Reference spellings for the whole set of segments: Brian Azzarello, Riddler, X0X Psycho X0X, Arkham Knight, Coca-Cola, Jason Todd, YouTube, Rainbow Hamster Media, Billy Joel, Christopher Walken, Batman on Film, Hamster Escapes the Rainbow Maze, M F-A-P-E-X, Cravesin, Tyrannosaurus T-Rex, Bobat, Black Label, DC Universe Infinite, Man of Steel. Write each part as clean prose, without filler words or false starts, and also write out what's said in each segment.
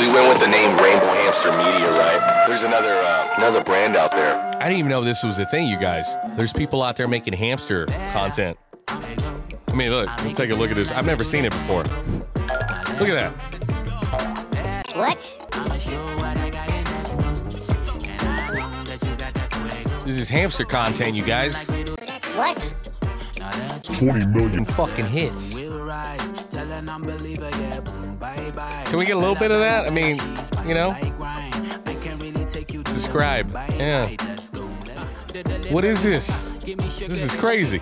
We went with the name Rainbow Hamster Media, right? There's another brand out there. I didn't even know this was a thing, you guys. There's people out there making hamster content. I mean, look, let's take a look at this. I've never seen it before. Look at that. What? This is hamster content, you guys. What? 20 million fucking hits. Can we get a little bit of that? I mean, you know? Subscribe. Yeah. What is this? This is crazy.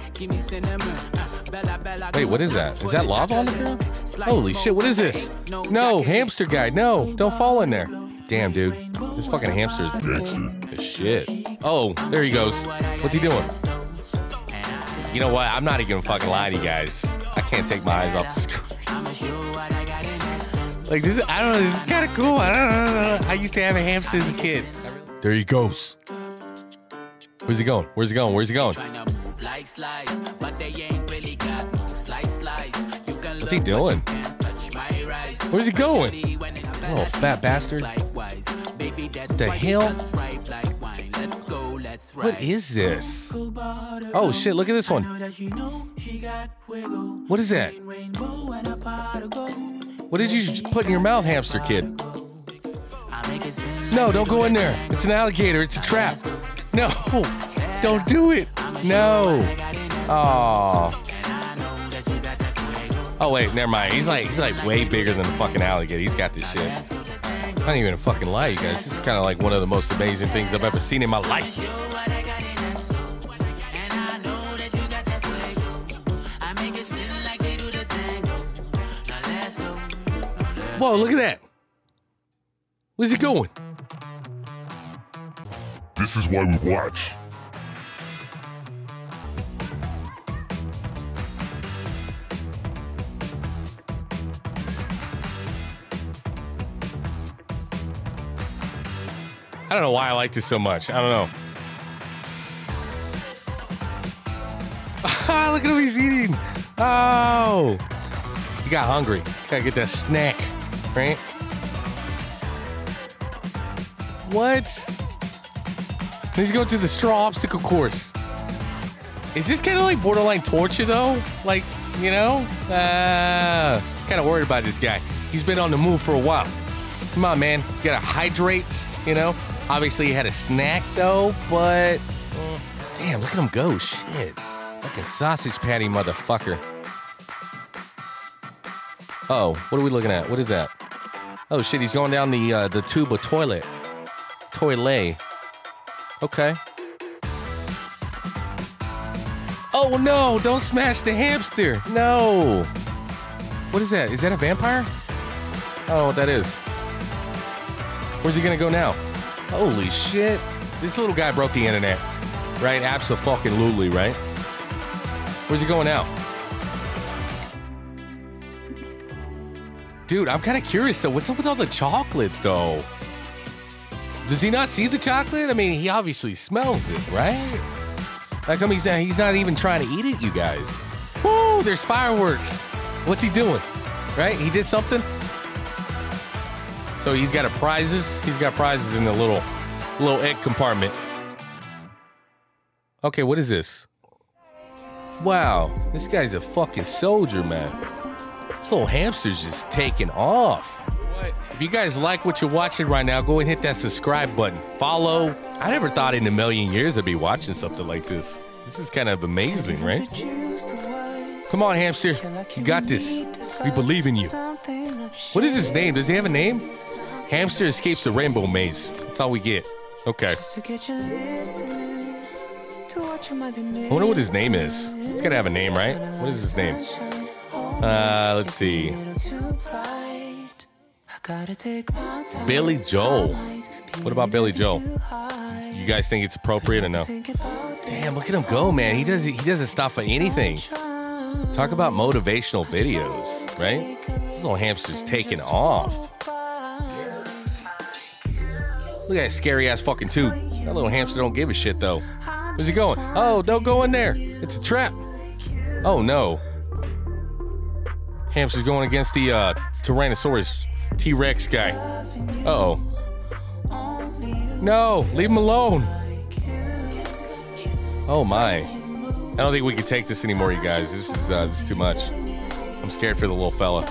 Wait, what is that? Is that lava on the ground? Holy shit, what is this? No, hamster guy, no. Don't fall in there. Damn, dude. This fucking hamster is gangster. Shit. Oh, there he goes. What's he doing? You know what? I'm not even gonna fucking lie to you guys. I can't take my eyes off the screen. Like this, I don't know. This is kind of cool. I used to have a hamster as a kid. There he goes. Where's he going? Where's he going? Where's he going? What's he doing? Where's he going? Oh, fat bastard. What the hell? What is this? Oh shit, look at this one. What is that? What did you just put in your mouth, hamster kid? No, don't go in there. It's an alligator, it's a trap. No, don't do it. No. Oh. Oh wait, never mind. He's like way bigger than the fucking alligator. He's got this shit. I'm not even gonna fucking lie, you guys. This is kind of like one of the most amazing things I've ever seen in my life. Whoa, look at that. Where's he going? This is why we watch. I don't know why I like this so much. I don't know. Look at who he's eating. Oh. He got hungry. Gotta get that snack, right? What? He's going to the straw obstacle course. Is this kind of like borderline torture, though? Like, you know? Kind of worried about this guy. He's been on the move for a while. Come on, man. You gotta hydrate, you know? Obviously, he had a snack, though, but... damn, look at him go. Shit. Fucking sausage patty motherfucker. Oh, what are we looking at? What is that? Oh, shit, he's going down the tube of toilet. Toilet. Okay. Oh, no! Don't smash the hamster! No! What is that? Is that a vampire? I don't know what that is. Where's he gonna go now? Holy shit. This little guy broke the internet. Right? Abso-fucking-lutely, right? Where's he going now? Dude, I'm kind of curious, though. What's up with all the chocolate, though? Does he not see the chocolate? I mean, he obviously smells it, right? How come he's not even trying to eat it, you guys? Woo! There's fireworks! What's he doing? Right? He did something? So he's got prizes. He's got prizes in the little egg compartment. Okay, what is this? Wow, this guy's a fucking soldier, man. This little hamster's just taking off. If you guys like what you're watching right now, go and hit that subscribe button. Follow. I never thought in a million years I'd be watching something like this. This is kind of amazing, right? Come on, hamster. You got this. We believe in you. What is his name? Does he have a name? Hamster Escapes the Rainbow Maze. That's all we get. Okay. I wonder what his name is. He's got to have a name, right? What is his name? Let's see. Billy Joel. What about Billy Joel? You guys think it's appropriate or no? Damn, look at him go, man. He doesn't stop for anything. Talk about motivational videos, right? This little hamster's taking off. Look at that scary ass fucking tube. That little hamster don't give a shit though. Where's he going? Oh, don't go in there. It's a trap. Oh no. Hamster's going against the Tyrannosaurus T-Rex guy. Uh-oh. No, leave him alone. Oh my. I don't think we can take this anymore, you guys. This is too much. I'm scared for the little fella.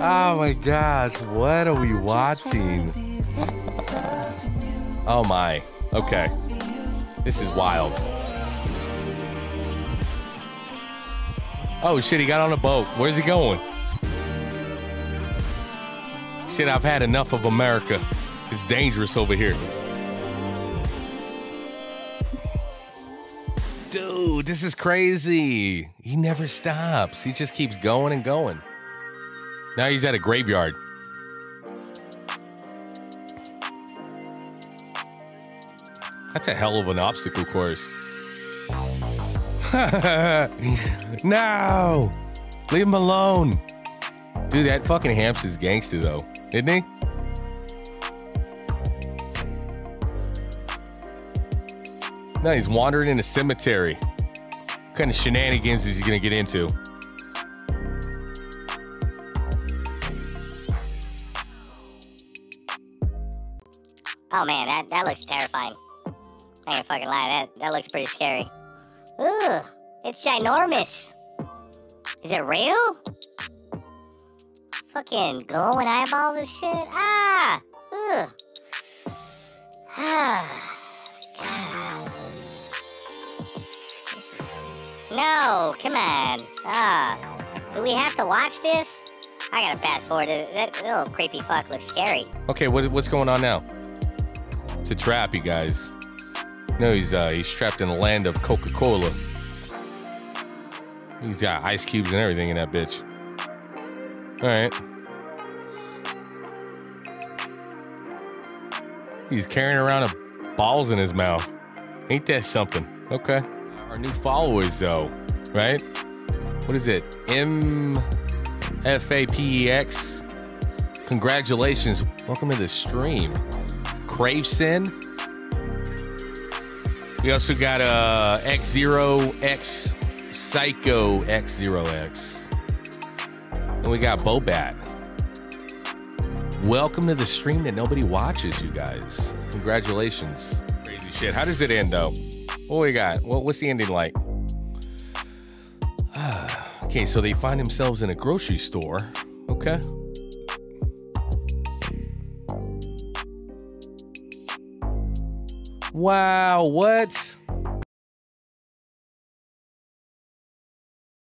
Oh my gosh, what are we watching? Oh my. Okay. This is wild. Oh shit, he got on a boat. Where's he going? He said, I've had enough of America. It's dangerous over here. Dude, this is crazy. He never stops. He just keeps going and going. Now he's at a graveyard. That's a hell of an obstacle course. No! Leave him alone. Dude, that fucking hamster's gangster though, isn't he? No, he's wandering in a cemetery. What kind of shenanigans is he gonna get into? Oh man, that looks terrifying. I ain't fucking lying, that looks pretty scary. Ooh, it's ginormous. Is it real? Fucking glowing eyeballs and shit. Ah! Ooh. Ah. God. No, come on. Ah. Do we have to watch this? I gotta fast forward. That little creepy fuck looks scary. Okay, what's going on now? It's a trap, you guys. No, he's trapped in the land of Coca-Cola. He's got ice cubes and everything in that bitch. All right. He's carrying around balls in his mouth. Ain't that something? Okay. Our new followers, though, right? What is it? M F-A-P-E-X. Congratulations. Welcome to the stream. Cravesin. We also got X0X Psycho X0X. And we got Bobat. Welcome to the stream that nobody watches, you guys. Congratulations. Crazy shit. How does it end, though? What we got? What's the ending like? Okay, so they find themselves in a grocery store. Okay. Wow, what?